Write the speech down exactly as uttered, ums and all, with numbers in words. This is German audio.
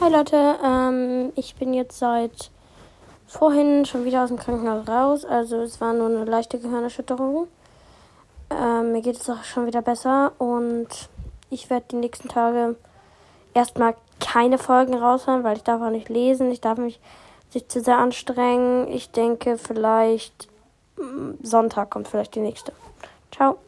Hi Leute, ähm, ich bin jetzt seit vorhin schon wieder aus dem Krankenhaus raus, also es war nur eine leichte Gehirnerschütterung. Ähm, mir geht es auch schon wieder besser und ich werde die nächsten Tage erstmal keine Folgen raushauen, weil ich darf auch nicht lesen, ich darf mich nicht zu sehr anstrengen. Ich denke vielleicht Sonntag kommt vielleicht die nächste. Ciao.